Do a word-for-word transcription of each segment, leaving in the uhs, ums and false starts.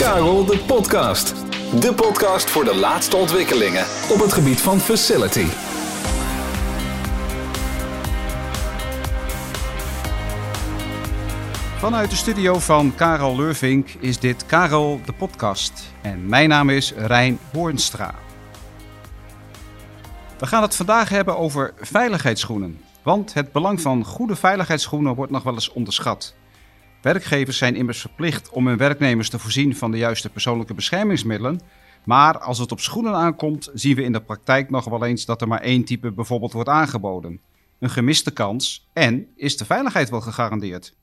Karel de Podcast. De podcast voor de laatste ontwikkelingen op het gebied van Facility. Vanuit de studio van Karel Leurvink is dit Karel de Podcast. En mijn naam is Rijn Hoornstra. We gaan het vandaag hebben over veiligheidsschoenen. Want het belang van goede veiligheidsschoenen wordt nog wel eens onderschat. Werkgevers zijn immers verplicht om hun werknemers te voorzien van de juiste persoonlijke beschermingsmiddelen. Maar als het op schoenen aankomt, zien we in de praktijk nog wel eens dat er maar één type bijvoorbeeld wordt aangeboden. Een gemiste kans. En is de veiligheid wel gegarandeerd?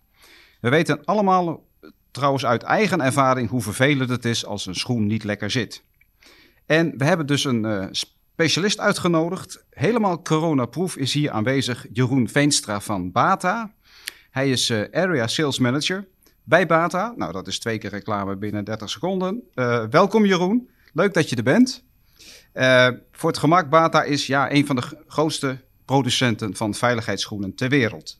We weten allemaal trouwens uit eigen ervaring hoe vervelend het is als een schoen niet lekker zit. En we hebben dus een uh, specialist uitgenodigd. Helemaal coronaproof is hier aanwezig Jeroen Veenstra van Bata. Hij is uh, Area Sales Manager bij Bata. Nou, dat is twee keer reclame binnen dertig seconden. Uh, welkom Jeroen, leuk dat je er bent. Uh, voor het gemak, Bata is ja, een van de grootste producenten van veiligheidsschoenen ter wereld.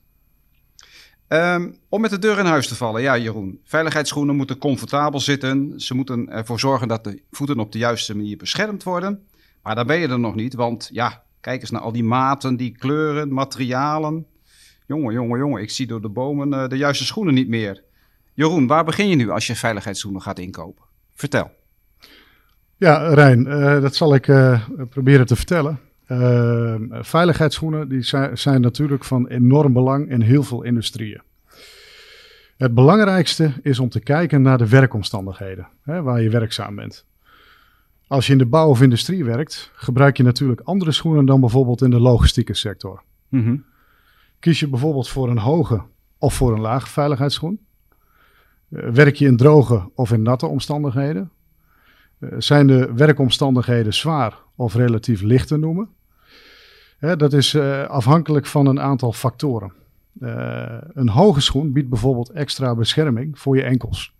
Um, om met de deur in huis te vallen, ja Jeroen, veiligheidsschoenen moeten comfortabel zitten. Ze moeten ervoor zorgen dat de voeten op de juiste manier beschermd worden. Maar daar ben je er nog niet, want ja, kijk eens naar al die maten, die kleuren, materialen. Jongen, jongen, jongen, ik zie door de bomen uh, de juiste schoenen niet meer. Jeroen, waar begin je nu als je veiligheidsschoenen gaat inkopen? Vertel. Ja, Rijn, uh, dat zal ik uh, proberen te vertellen. Uh, veiligheidsschoenen die zijn, zijn natuurlijk van enorm belang in heel veel industrieën. Het belangrijkste is om te kijken naar de werkomstandigheden, hè, waar je werkzaam bent. Als je in de bouw of industrie werkt, gebruik je natuurlijk andere schoenen dan bijvoorbeeld in de logistieke sector. Mm-hmm. Kies je bijvoorbeeld voor een hoge of voor een lage veiligheidsschoen? Uh, werk je in droge of in natte omstandigheden? Uh, zijn de werkomstandigheden zwaar of relatief licht te noemen? Hè, dat is uh, afhankelijk van een aantal factoren. Uh, een hoge schoen biedt bijvoorbeeld extra bescherming voor je enkels.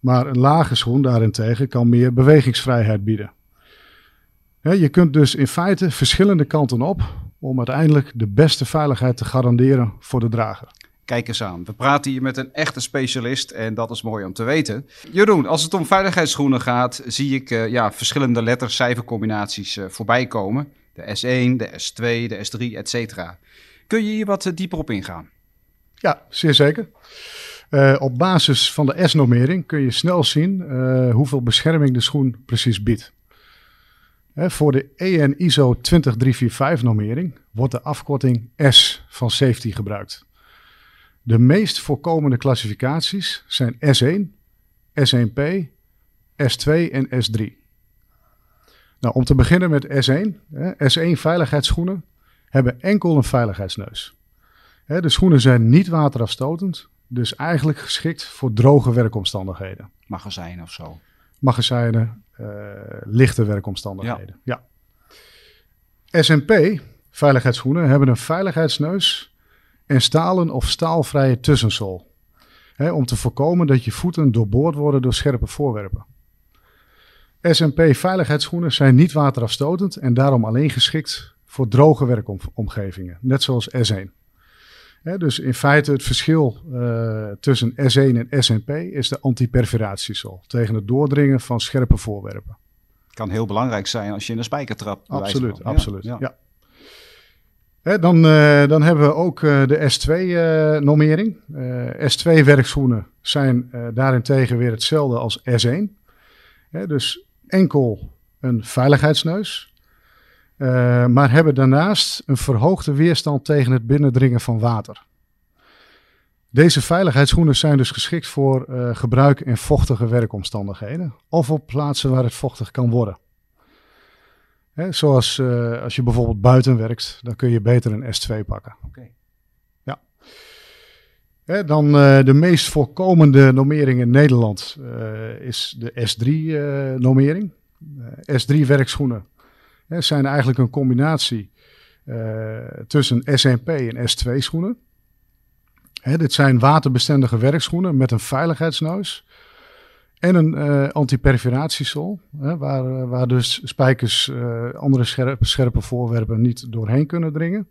Maar een lage schoen daarentegen kan meer bewegingsvrijheid bieden. Hè, je kunt dus in feite verschillende kanten op om uiteindelijk de beste veiligheid te garanderen voor de drager. Kijk eens aan, we praten hier met een echte specialist en dat is mooi om te weten. Jeroen, als het om veiligheidsschoenen gaat, zie ik uh, ja, verschillende letter-cijfercombinaties uh, voorbij komen. De S één, de S twee, de S drie, et cetera. Kun je hier wat uh, dieper op ingaan? Ja, zeer zeker. Uh, op basis van de S-normering kun je snel zien uh, hoeveel bescherming de schoen precies biedt. Hè, voor de E N ISO twintig drie vierenveertig normering wordt de afkorting S van safety gebruikt. De meest voorkomende klassificaties zijn S één, S één P, S twee en S drie. Nou, om te beginnen met S één. S één veiligheidsschoenen hebben enkel een veiligheidsneus. De schoenen zijn niet waterafstotend, dus eigenlijk geschikt voor droge werkomstandigheden. Magazijnen of zo. Magazijnen, uh, lichte werkomstandigheden. Ja. Ja. S en P veiligheidsschoenen hebben een veiligheidsneus en stalen of staalvrije tussenzool. Hè, om te voorkomen dat je voeten doorboord worden door scherpe voorwerpen. S en P veiligheidsschoenen zijn niet waterafstotend en daarom alleen geschikt voor droge werkomgevingen. Net zoals S één. Hè, dus in feite het verschil uh, tussen S één en S en P is de antiperforatiezool. Tegen het doordringen van scherpe voorwerpen. Kan heel belangrijk zijn als je in een spijker trapt. Absoluut, ja, absoluut. Ja. Ja. He, dan, uh, dan hebben we ook uh, de S twee normering. Uh, uh, S twee werkschoenen zijn uh, daarentegen weer hetzelfde als S één. He, dus enkel een veiligheidsneus. Uh, maar hebben daarnaast een verhoogde weerstand tegen het binnendringen van water. Deze veiligheidsschoenen zijn dus geschikt voor uh, gebruik in vochtige werkomstandigheden. Of op plaatsen waar het vochtig kan worden. He, zoals uh, als je bijvoorbeeld buiten werkt, dan kun je beter een S twee pakken. Okay. Ja. He, dan uh, de meest voorkomende normering in Nederland uh, is de S drie normering. Uh, S drie werkschoenen he, zijn eigenlijk een combinatie uh, tussen S en P en S twee schoenen. He, dit zijn waterbestendige werkschoenen met een veiligheidsneus. En een uh, antiperforatiezool, waar, waar dus spijkers, uh, andere scherpe, scherpe voorwerpen niet doorheen kunnen dringen.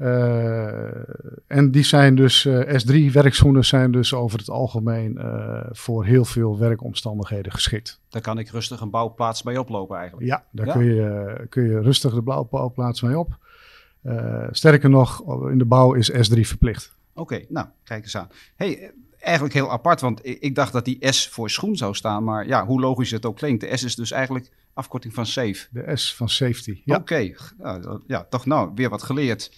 Uh, en die zijn dus, uh, S drie werkschoenen zijn dus over het algemeen uh, voor heel veel werkomstandigheden geschikt. Daar kan ik rustig een bouwplaats mee oplopen eigenlijk. Ja, daar ja? Kun, je, kun je rustig de bouwplaats mee op. Uh, sterker nog, in de bouw is S drie verplicht. Oké, okay, nou, kijk eens aan. Hey, eigenlijk heel apart, want ik, ik dacht dat die S voor schoen zou staan. Maar ja, hoe logisch het ook klinkt, de S is dus eigenlijk afkorting van safe. De S van safety, ja. Oké, okay. ja, ja, toch nou, weer wat geleerd.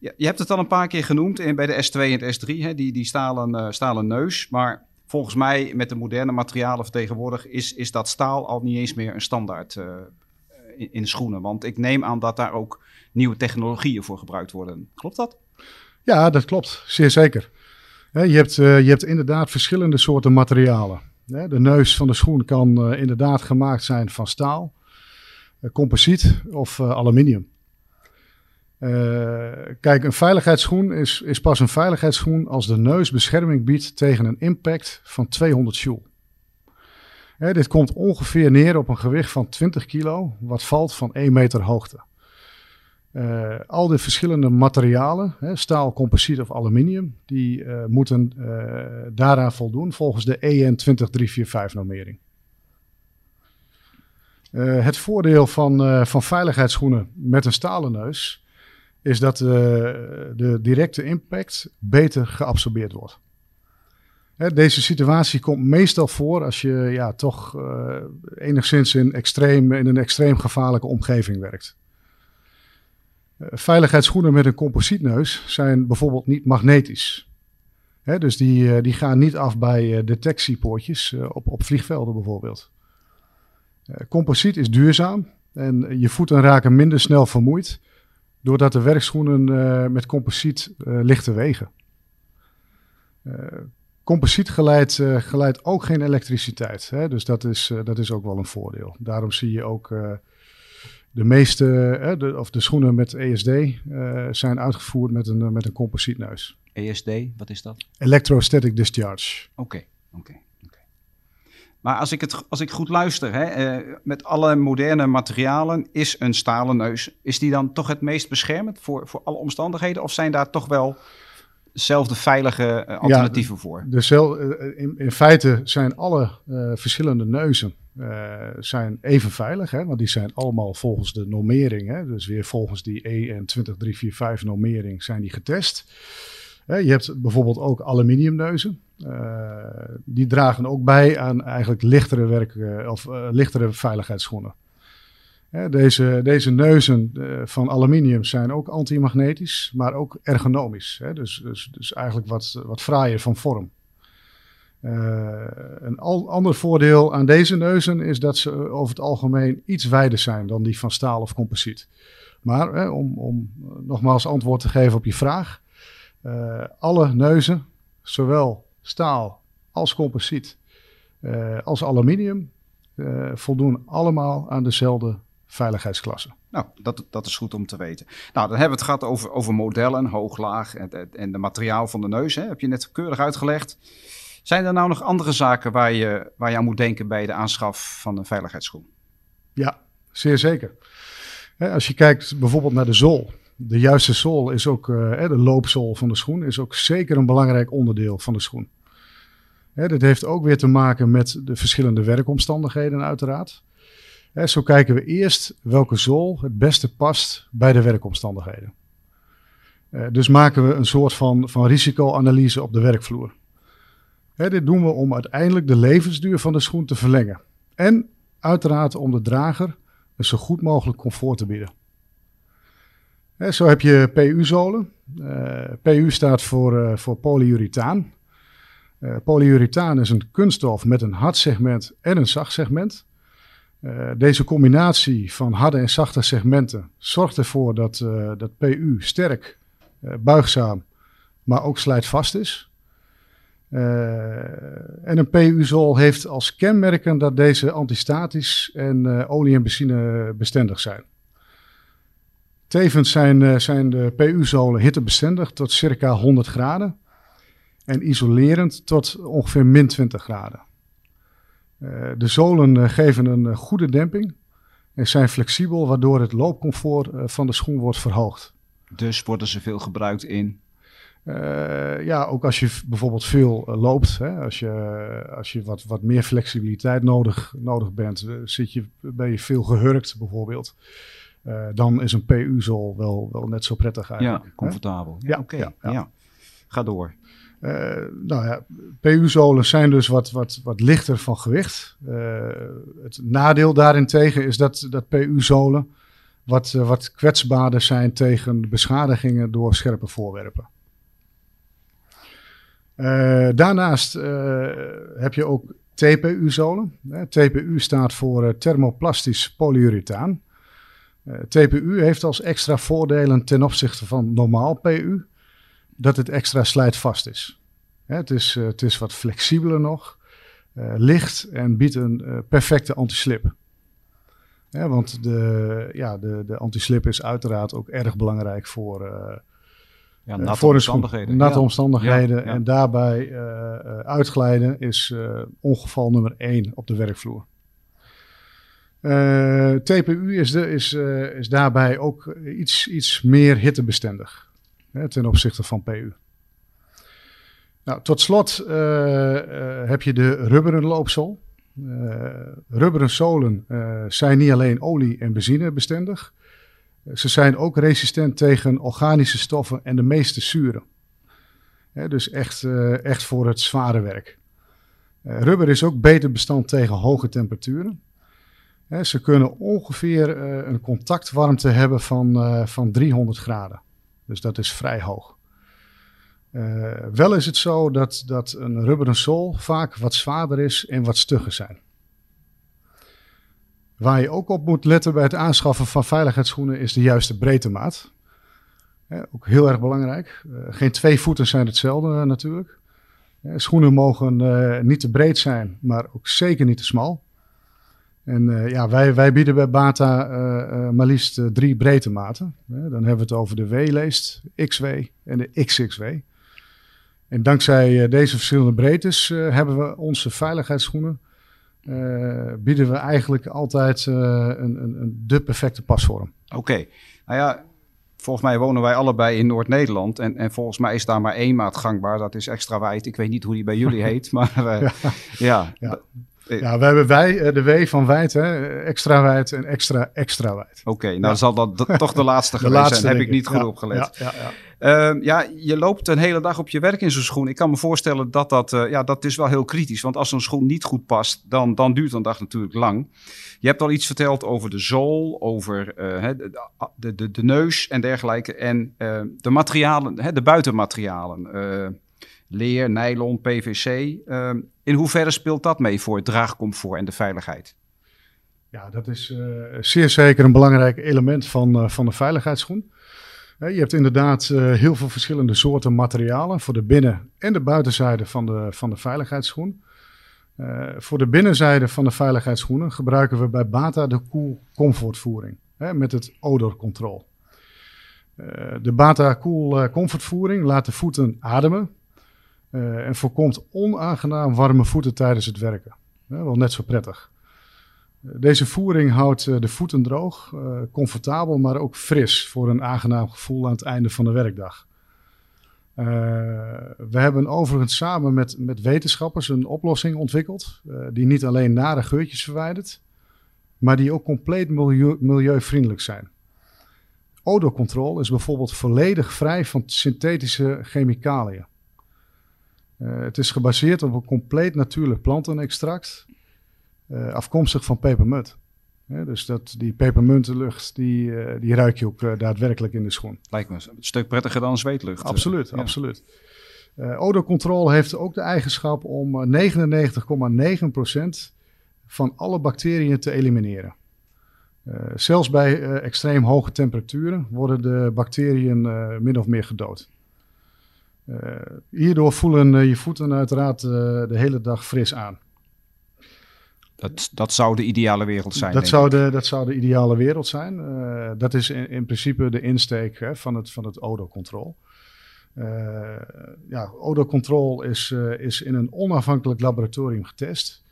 Ja, je hebt het al een paar keer genoemd en bij de S twee en de S drie, hè, die, die stalen, uh, stalen neus. Maar volgens mij met de moderne materialen van tegenwoordig is, is dat staal al niet eens meer een standaard uh, in, in schoenen. Want ik neem aan dat daar ook nieuwe technologieën voor gebruikt worden. Klopt dat? Ja, dat klopt. Zeer zeker. He, je, hebt, uh, je hebt inderdaad verschillende soorten materialen. He, de neus van de schoen kan uh, inderdaad gemaakt zijn van staal, uh, composiet of uh, aluminium. Uh, kijk, een veiligheidsschoen is, is pas een veiligheidsschoen als de neus bescherming biedt tegen een impact van tweehonderd joule. Hè, dit komt ongeveer neer op een gewicht van twintig kilo, wat valt van één meter hoogte. Uh, al die verschillende materialen, hè, staal, composiet of aluminium, die uh, moeten uh, daaraan voldoen volgens de E N twee nul drie vier vijf normering. Uh, het voordeel van, uh, van veiligheidsschoenen met een stalen neus is dat uh, de directe impact beter geabsorbeerd wordt. Hè, deze situatie komt meestal voor als je ja, toch uh, enigszins in, extreem, in een extreem gevaarlijke omgeving werkt. Uh, veiligheidsschoenen met een composietneus zijn bijvoorbeeld niet magnetisch. Hè, dus die, uh, die gaan niet af bij uh, detectiepoortjes uh, op, op vliegvelden bijvoorbeeld. Uh, composiet is duurzaam en je voeten raken minder snel vermoeid, doordat de werkschoenen uh, met composiet uh, lichter wegen. Uh, composiet geleidt, uh, geleidt ook geen elektriciteit. Hè? Dus dat is, uh, dat is ook wel een voordeel. Daarom zie je ook uh, de meeste, uh, de, of de schoenen met E S D uh, zijn uitgevoerd met een, uh, met een composietneus. E S D, wat is dat? Electrostatic Discharge. Oké, okay, oké. Okay. Maar als ik, het, als ik goed luister, hè, uh, met alle moderne materialen is een stalen neus, is die dan toch het meest beschermend voor, voor alle omstandigheden? Of zijn daar toch wel dezelfde veilige uh, alternatieven ja, voor? De cel, uh, in, in feite zijn alle uh, verschillende neuzen uh, zijn even veilig, hè, want die zijn allemaal volgens de normering. Hè, dus weer volgens die E N twee nul drie vier vijf normering zijn die getest. Uh, je hebt bijvoorbeeld ook aluminiumneuzen. Uh, die dragen ook bij aan eigenlijk lichtere, werk, uh, of, uh, lichtere veiligheidsschoenen. Hè, deze, deze neuzen uh, van aluminium zijn ook antimagnetisch, maar ook ergonomisch. Hè, dus, dus, dus eigenlijk wat, wat fraaier van vorm. Uh, een al, ander voordeel aan deze neuzen is dat ze over het algemeen iets wijder zijn dan die van staal of composiet. Maar hè, om, om nogmaals antwoord te geven op je vraag, uh, alle neuzen, zowel staal als composiet, uh, als aluminium, uh, voldoen allemaal aan dezelfde veiligheidsklasse. Nou, dat, dat is goed om te weten. Nou, dan hebben we het gehad over, over modellen, hoog, laag en, en de materiaal van de neus. Hè, heb je net keurig uitgelegd. Zijn er nou nog andere zaken waar je, waar je aan moet denken bij de aanschaf van een veiligheidsschoen? Ja, zeer zeker. Hè, als je kijkt bijvoorbeeld naar de zool. De juiste zool is ook, eh, de loopzool van de schoen, is ook zeker een belangrijk onderdeel van de schoen. Hè, dit heeft ook weer te maken met de verschillende werkomstandigheden uiteraard. Hè, zo kijken we eerst welke zool het beste past bij de werkomstandigheden. Eh, dus maken we een soort van, van risicoanalyse op de werkvloer. Hè, dit doen we om uiteindelijk de levensduur van de schoen te verlengen. En uiteraard om de drager een zo goed mogelijk comfort te bieden. He, zo heb je P U-zolen. Uh, P U staat voor, uh, voor polyurethaan. Uh, polyurethaan is een kunststof met een hard segment en een zacht segment. Uh, deze combinatie van harde en zachte segmenten zorgt ervoor dat, uh, dat P U sterk, uh, buigzaam, maar ook slijtvast is. Uh, en een P U-zool heeft als kenmerken dat deze antistatisch en uh, olie- en benzine bestendig zijn. Tevens zijn, zijn de P U-zolen hittebestendig tot circa honderd graden en isolerend tot ongeveer min twintig graden. De zolen geven een goede demping en zijn flexibel, waardoor het loopcomfort van de schoen wordt verhoogd. Dus worden ze veel gebruikt in? Uh, ja, ook als je bijvoorbeeld veel uh, loopt, hè, als je, als je wat, wat meer flexibiliteit nodig, nodig bent, zit je, ben je veel gehurkt bijvoorbeeld, uh, dan is een P U-zool wel, wel net zo prettig eigenlijk. Ja, comfortabel. Hè? Ja, oké. Okay. Ja, ja. Ja. Ga door. Uh, nou ja, P U-zolen zijn dus wat, wat, wat lichter van gewicht. Uh, het nadeel daarentegen is dat, dat P U-zolen wat, uh, wat kwetsbaarder zijn tegen beschadigingen door scherpe voorwerpen. Uh, daarnaast uh, heb je ook T P U-zolen. Uh, T P U staat voor uh, thermoplastisch polyurethaan. Uh, T P U heeft als extra voordelen ten opzichte van normaal P U dat het extra slijtvast is. Uh, het is, uh, het is wat flexibeler nog, uh, licht en biedt een uh, perfecte antislip. Uh, want de, ja, de, de antislip is uiteraard ook erg belangrijk voor... Uh, Ja, natte voor omstandigheden. Natte ja. omstandigheden ja, ja. En daarbij uh, uitglijden is uh, ongeval nummer één op de werkvloer. Uh, T P U is, de, is, uh, is daarbij ook iets, iets meer hittebestendig, hè, ten opzichte van P U. Nou, tot slot uh, uh, heb je de rubberen loopzool. Uh, rubberen zolen uh, zijn niet alleen olie- en benzinebestendig. Ze zijn ook resistent tegen organische stoffen en de meeste zuren. He, dus echt, uh, echt voor het zware werk. Uh, rubber is ook beter bestand tegen hoge temperaturen. He, ze kunnen ongeveer uh, een contactwarmte hebben van, uh, van driehonderd graden. Dus dat is vrij hoog. Uh, wel is het zo dat, dat een rubberen zool vaak wat zwaarder is en wat stugger zijn. Waar je ook op moet letten bij het aanschaffen van veiligheidsschoenen is de juiste breedtemaat. Ja, ook heel erg belangrijk. Uh, geen twee voeten zijn hetzelfde uh, natuurlijk. Ja, schoenen mogen uh, niet te breed zijn, maar ook zeker niet te smal. En uh, ja, wij, wij bieden bij BATA uh, uh, maar liefst uh, drie breedtematen. Ja, dan hebben we het over de W-leest, X W en de X X W. En dankzij uh, deze verschillende breedtes uh, hebben we onze veiligheidsschoenen... Uh, bieden we eigenlijk altijd uh, een, een, een de perfecte pasvorm. Oké. Okay. Nou ja, volgens mij wonen wij allebei in Noord-Nederland. En, en volgens mij is daar maar één maat gangbaar. Dat is extra wijd. Ik weet niet hoe die bij jullie heet. Maar uh, ja. Ja. Ja. ja, we hebben wij, de W van wijd, hè? Extra wijd en extra extra wijd. Oké, okay, nou ja. zal dat d- toch de laatste de geweest laatste zijn. Heb ik niet goed ja. opgelet. Ja, ja, ja. Uh, ja, je loopt een hele dag op je werk in zo'n schoen. Ik kan me voorstellen dat dat, uh, ja, dat is wel heel kritisch. Want als zo'n schoen niet goed past, dan, dan duurt een dag natuurlijk lang. Je hebt al iets verteld over de zool, over uh, de, de, de, de neus en dergelijke. En uh, de materialen, hè, de buitenmaterialen, uh, leer, nylon, P V C. Uh, in hoeverre speelt dat mee voor het draagcomfort en de veiligheid? Ja, dat is uh, zeer zeker een belangrijk element van, uh, van de veiligheidsschoen. Je hebt inderdaad uh, heel veel verschillende soorten materialen voor de binnen- en de buitenzijde van de, van de veiligheidsschoen. Uh, voor de binnenzijde van de veiligheidsschoenen gebruiken we bij BATA de Cool Comfortvoering, hè, met het odor control. Uh, de BATA Cool uh, Comfortvoering laat de voeten ademen uh, en voorkomt onaangenaam warme voeten tijdens het werken. Uh, wel net zo prettig. Deze voering houdt de voeten droog, comfortabel, maar ook fris voor een aangenaam gevoel aan het einde van de werkdag. Uh, we hebben overigens samen met, met wetenschappers een oplossing ontwikkeld uh, die niet alleen nare geurtjes verwijdert, maar die ook compleet milieu, milieuvriendelijk zijn. Odorcontrol is bijvoorbeeld volledig vrij van synthetische chemicaliën. Uh, het is gebaseerd op een compleet natuurlijk plantenextract. Uh, afkomstig van pepermunt. He, dus dat, die pepermuntenlucht, die, uh, die ruik je ook uh, daadwerkelijk in de schoen. Lijkt me een stuk prettiger dan zweetlucht. Absoluut, uh, absoluut. Ja. Uh, Odorcontrol heeft ook de eigenschap om negenennegentig komma negen procent van alle bacteriën te elimineren. Uh, zelfs bij uh, extreem hoge temperaturen worden de bacteriën uh, min of meer gedood. Uh, hierdoor voelen uh, je voeten uiteraard uh, de hele dag fris aan. Dat, dat zou de ideale wereld zijn. Dat, zou de, dat zou de ideale wereld zijn. Uh, dat is in, in principe de insteek, hè, van het, van het odorcontrol. Uh, ja, odorcontrol is, uh, is in een onafhankelijk laboratorium getest.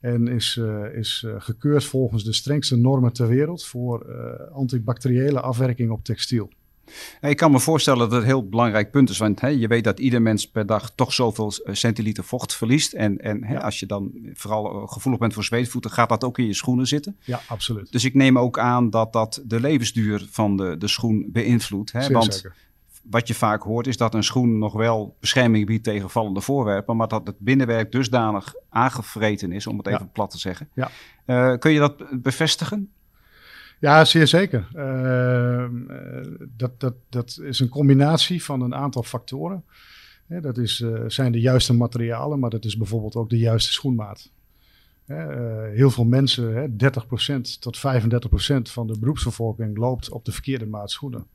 En is, uh, is uh, gekeurd volgens de strengste normen ter wereld voor uh, antibacteriële afwerking op textiel. Ik kan me voorstellen dat het heel belangrijk punt is, want hè, je weet dat ieder mens per dag toch zoveel centiliter vocht verliest. En, en hè, ja. als je dan vooral gevoelig bent voor zweetvoeten, gaat dat ook in je schoenen zitten. Ja, absoluut. Dus ik neem ook aan dat dat de levensduur van de, de schoen beïnvloedt. Hè? Want zeker. Wat je vaak hoort is dat een schoen nog wel bescherming biedt tegen vallende voorwerpen, maar dat het binnenwerk dusdanig aangevreten is, om het even ja. plat te zeggen. Ja. Uh, kun je dat bevestigen? Ja, zeer zeker. Uh, dat, dat, dat is een combinatie van een aantal factoren. Ja, dat is, uh, zijn de juiste materialen, maar dat is bijvoorbeeld ook de juiste schoenmaat. Ja, uh, heel veel mensen, hè, dertig tot vijfendertig procent van de beroepsbevolking loopt op de verkeerde maat schoenen.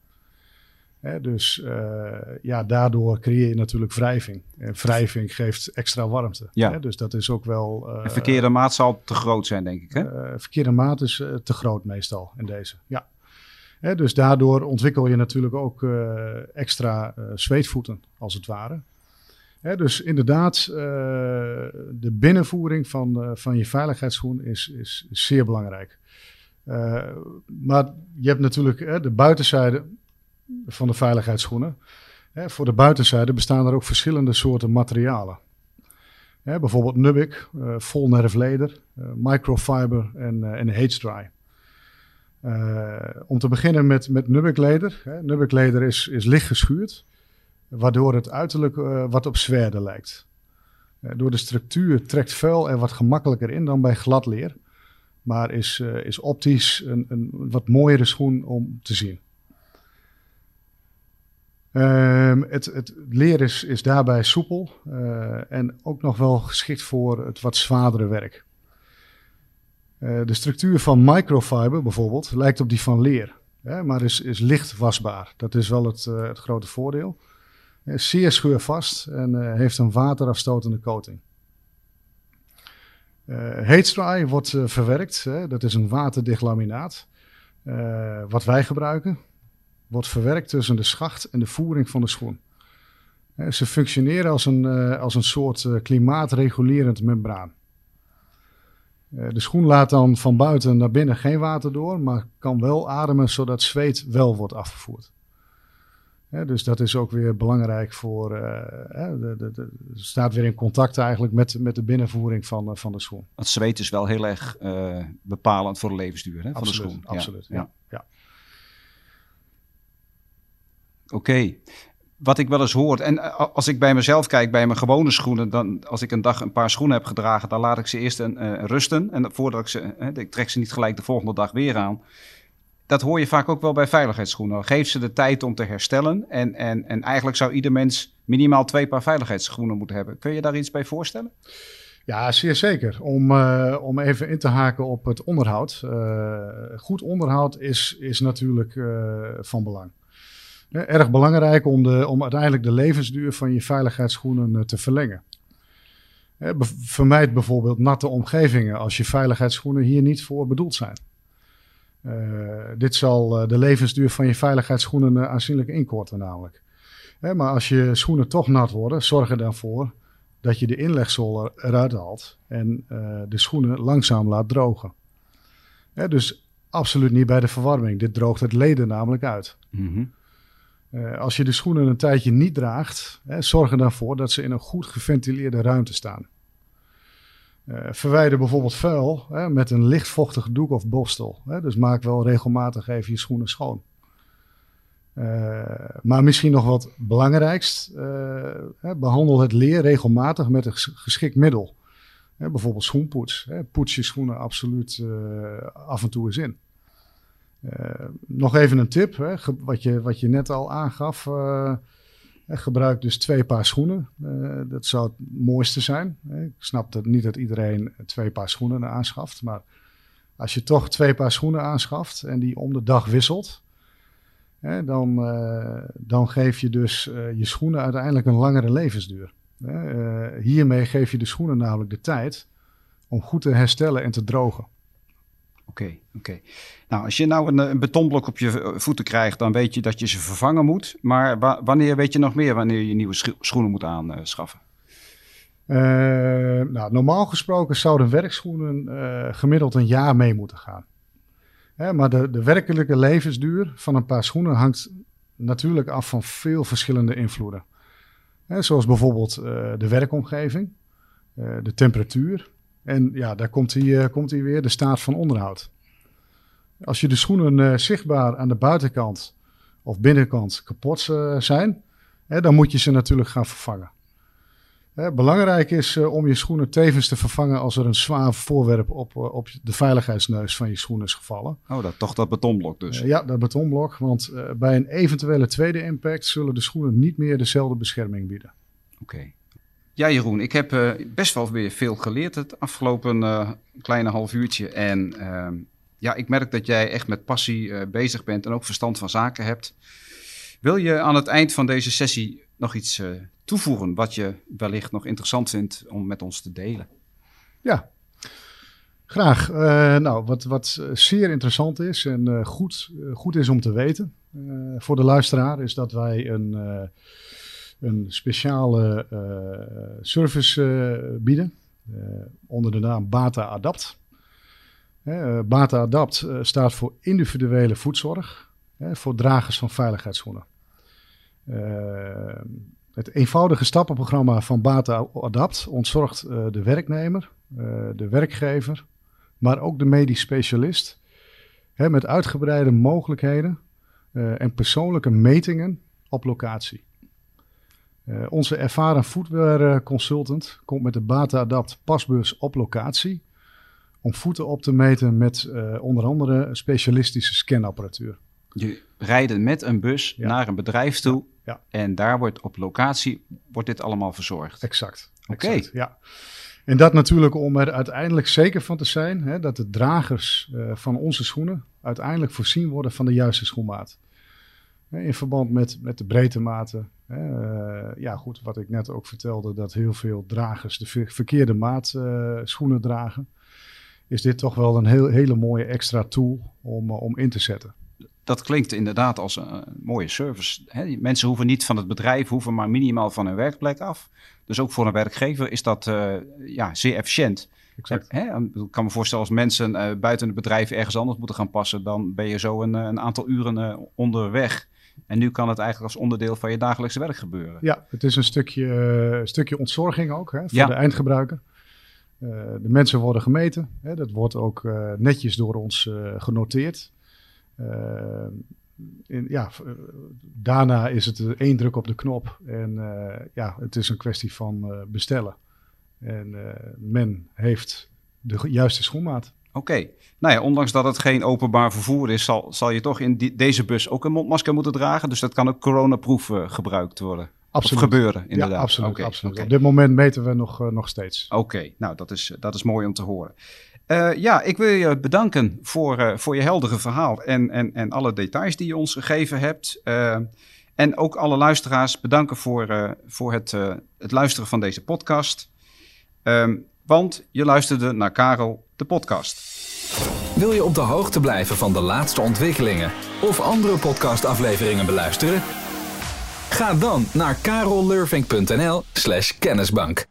Ja, dus uh, ja, daardoor creëer je natuurlijk wrijving. En wrijving geeft extra warmte. Ja. Ja, dus dat is ook wel... Uh, de verkeerde maat zal te groot zijn, denk ik, hè? Uh, verkeerde maat is uh, te groot meestal in deze, ja. Ja, dus daardoor ontwikkel je natuurlijk ook uh, extra uh, zweetvoeten, als het ware. Ja, dus inderdaad, uh, de binnenvoering van, uh, van je veiligheidsschoen is, is zeer belangrijk. Uh, maar je hebt natuurlijk uh, de buitenzijde van de veiligheidsschoenen. He, voor de buitenzijde bestaan er ook verschillende soorten materialen. He, bijvoorbeeld Nubuck, uh, Volnervleder, uh, Microfiber en, uh, en Heatdry. Uh, om te beginnen met, met Nubuck leder. He, Nubuck leder is, is licht geschuurd, waardoor het uiterlijk uh, wat op zwaarder lijkt. Uh, door de structuur trekt vuil er wat gemakkelijker in dan bij glad leer, maar is, uh, is optisch een, een wat mooiere schoen om te zien. Um, het, het leer is, is daarbij soepel uh, en ook nog wel geschikt voor het wat zwaardere werk. Uh, de structuur van microfiber bijvoorbeeld lijkt op die van leer, hè, maar is, is licht wasbaar. Dat is wel het, uh, het grote voordeel. Uh, zeer scheurvast en uh, heeft een waterafstotende coating. Uh, Heatdry wordt uh, verwerkt, hè, dat is een waterdicht laminaat, uh, wat wij gebruiken. Wordt verwerkt tussen de schacht en de voering van de schoen. Ze functioneren als een, als een soort klimaatregulerend membraan. De schoen laat dan van buiten naar binnen geen water door, maar kan wel ademen zodat zweet wel wordt afgevoerd. Dus dat is ook weer belangrijk voor... Het staat weer in contact eigenlijk met, met de binnenvoering van, van de schoen. Want zweet is wel heel erg uh, bepalend voor de levensduur, hè, van absoluut, de schoen. Absoluut, ja. ja. ja. Oké, okay. Wat ik wel eens hoor, en als ik bij mezelf kijk, bij mijn gewone schoenen, dan als ik een dag een paar schoenen heb gedragen, dan laat ik ze eerst een, uh, rusten. En voordat ik ze, uh, ik trek ze niet gelijk de volgende dag weer aan. Dat hoor je vaak ook wel bij veiligheidsschoenen. Geef ze de tijd om te herstellen en, en, en eigenlijk zou ieder mens minimaal twee paar veiligheidsschoenen moeten hebben. Kun je daar iets bij voorstellen? Ja, zeer zeker. Om, uh, om even in te haken op het onderhoud. Uh, goed onderhoud is, is natuurlijk uh, van belang. Ja, erg belangrijk om, de, om uiteindelijk de levensduur van je veiligheidsschoenen te verlengen. Ja, be- vermijd bijvoorbeeld natte omgevingen als je veiligheidsschoenen hier niet voor bedoeld zijn. Uh, dit zal de levensduur van je veiligheidsschoenen aanzienlijk inkorten namelijk. Ja, maar als je schoenen toch nat worden, zorg er dan voor dat je de inlegzool eruit haalt en uh, de schoenen langzaam laat drogen. Ja, dus absoluut niet bij de verwarming. Dit droogt het leder namelijk uit. Mm-hmm. Uh, als je de schoenen een tijdje niet draagt, hè, zorg er dan voor dat ze in een goed geventileerde ruimte staan. Uh, verwijder bijvoorbeeld vuil hè, met een lichtvochtig doek of borstel. Hè, dus maak wel regelmatig even je schoenen schoon. Uh, maar misschien nog wat belangrijkst, uh, hè, behandel het leer regelmatig met een geschikt middel. Hè, bijvoorbeeld schoenpoets. Hè, poets je schoenen absoluut uh, af en toe eens in. Uh, nog even een tip, hè, ge- wat, je, wat je net al aangaf. Uh, gebruik dus twee paar schoenen. Uh, dat zou het mooiste zijn. Ik snap dat niet dat iedereen twee paar schoenen aanschaft. Maar als je toch twee paar schoenen aanschaft en die om de dag wisselt. Hè, dan, uh, dan geef je dus uh, je schoenen uiteindelijk een langere levensduur. Hè. Uh, hiermee geef je de schoenen namelijk de tijd om goed te herstellen en te drogen. Oké, okay, oké. Okay. Nou, als je nou een, een betonblok op je voeten krijgt, dan weet je dat je ze vervangen moet. Maar wa- wanneer weet je nog meer wanneer je nieuwe scho- schoenen moet aanschaffen? Uh, nou, normaal gesproken zouden werkschoenen uh, gemiddeld een jaar mee moeten gaan. Hè, maar de, de werkelijke levensduur van een paar schoenen hangt natuurlijk af van veel verschillende invloeden. Hè, zoals bijvoorbeeld uh, de werkomgeving, uh, de temperatuur en ja, daar komt hij uh, komt hij weer, de staat van onderhoud. Als je de schoenen uh, zichtbaar aan de buitenkant of binnenkant kapot uh, zijn, hè, dan moet je ze natuurlijk gaan vervangen. Hè, belangrijk is uh, om je schoenen tevens te vervangen als er een zwaar voorwerp op, uh, op de veiligheidsneus van je schoen is gevallen. Oh, dat, toch dat betonblok dus? Uh, ja, dat betonblok, want uh, bij een eventuele tweede impact zullen de schoenen niet meer dezelfde bescherming bieden. Oké. Okay. Ja, Jeroen, ik heb uh, best wel weer veel geleerd het afgelopen uh, kleine half uurtje en... Uh, Ja, ik merk dat jij echt met passie uh, bezig bent en ook verstand van zaken hebt. Wil je aan het eind van deze sessie nog iets uh, toevoegen wat je wellicht nog interessant vindt om met ons te delen? Ja, graag. Uh, nou, wat, wat zeer interessant is en uh, goed, goed is om te weten uh, voor de luisteraar is dat wij een, uh, een speciale uh, service uh, bieden uh, onder de naam BATA Adapt. He, BATA Adapt uh, staat voor individuele voetzorg, he, voor dragers van veiligheidsschoenen. Uh, het eenvoudige stappenprogramma van BATA Adapt ontzorgt uh, de werknemer, uh, de werkgever, maar ook de medisch specialist. He, met uitgebreide mogelijkheden uh, en persoonlijke metingen op locatie. Uh, onze ervaren footwear consultant komt met de BATA Adapt pasbeurs op locatie om voeten op te meten met uh, onder andere specialistische scanapparatuur. Je rijdt met een bus ja. naar een bedrijf toe ja. Ja. en daar wordt op locatie wordt dit allemaal verzorgd. Exact. Oké. Okay. Ja. En dat natuurlijk om er uiteindelijk zeker van te zijn hè, dat de dragers uh, van onze schoenen uiteindelijk voorzien worden van de juiste schoenmaat. In verband met, met de breedtematen. Uh, ja goed, wat ik net ook vertelde, dat heel veel dragers de ver- verkeerde maat uh, schoenen dragen. Is dit toch wel een heel, hele mooie extra tool om, uh, om in te zetten. Dat klinkt inderdaad als een, een mooie service. Hè? Mensen hoeven niet van het bedrijf, hoeven maar minimaal van hun werkplek af. Dus ook voor een werkgever is dat uh, ja, zeer efficiënt. Exact. Hè? Ik kan me voorstellen als mensen uh, buiten het bedrijf ergens anders moeten gaan passen, dan ben je zo een, een aantal uren uh, onderweg. En nu kan het eigenlijk als onderdeel van je dagelijkse werk gebeuren. Ja, het is een stukje, uh, stukje ontzorging ook hè, voor ja. de eindgebruiker. Uh, de mensen worden gemeten. Hè, dat wordt ook uh, netjes door ons uh, genoteerd. Uh, in, ja, uh, daarna is het één druk op de knop. En uh, ja, het is een kwestie van uh, bestellen. En uh, men heeft de juiste schoenmaat. Oké. Okay. Nou ja, ondanks dat het geen openbaar vervoer is, zal, zal je toch in die, deze bus ook een mondmasker moeten dragen. Dus dat kan ook coronaproof uh, gebruikt worden. Absoluut. Of gebeuren, inderdaad. Ja, absoluut. Okay, absoluut. Okay. Op dit moment meten we nog, uh, nog steeds. Oké, okay, nou dat is, dat is mooi om te horen. Uh, ja, ik wil je bedanken voor, uh, voor je heldere verhaal en, en, en alle details die je ons gegeven hebt. Uh, en ook alle luisteraars bedanken voor, uh, voor het, uh, het luisteren van deze podcast. Um, want je luisterde naar Karel, de podcast. Wil je op de hoogte blijven van de laatste ontwikkelingen of andere podcastafleveringen beluisteren? Ga dan naar karelleurvink punt n l slash kennisbank.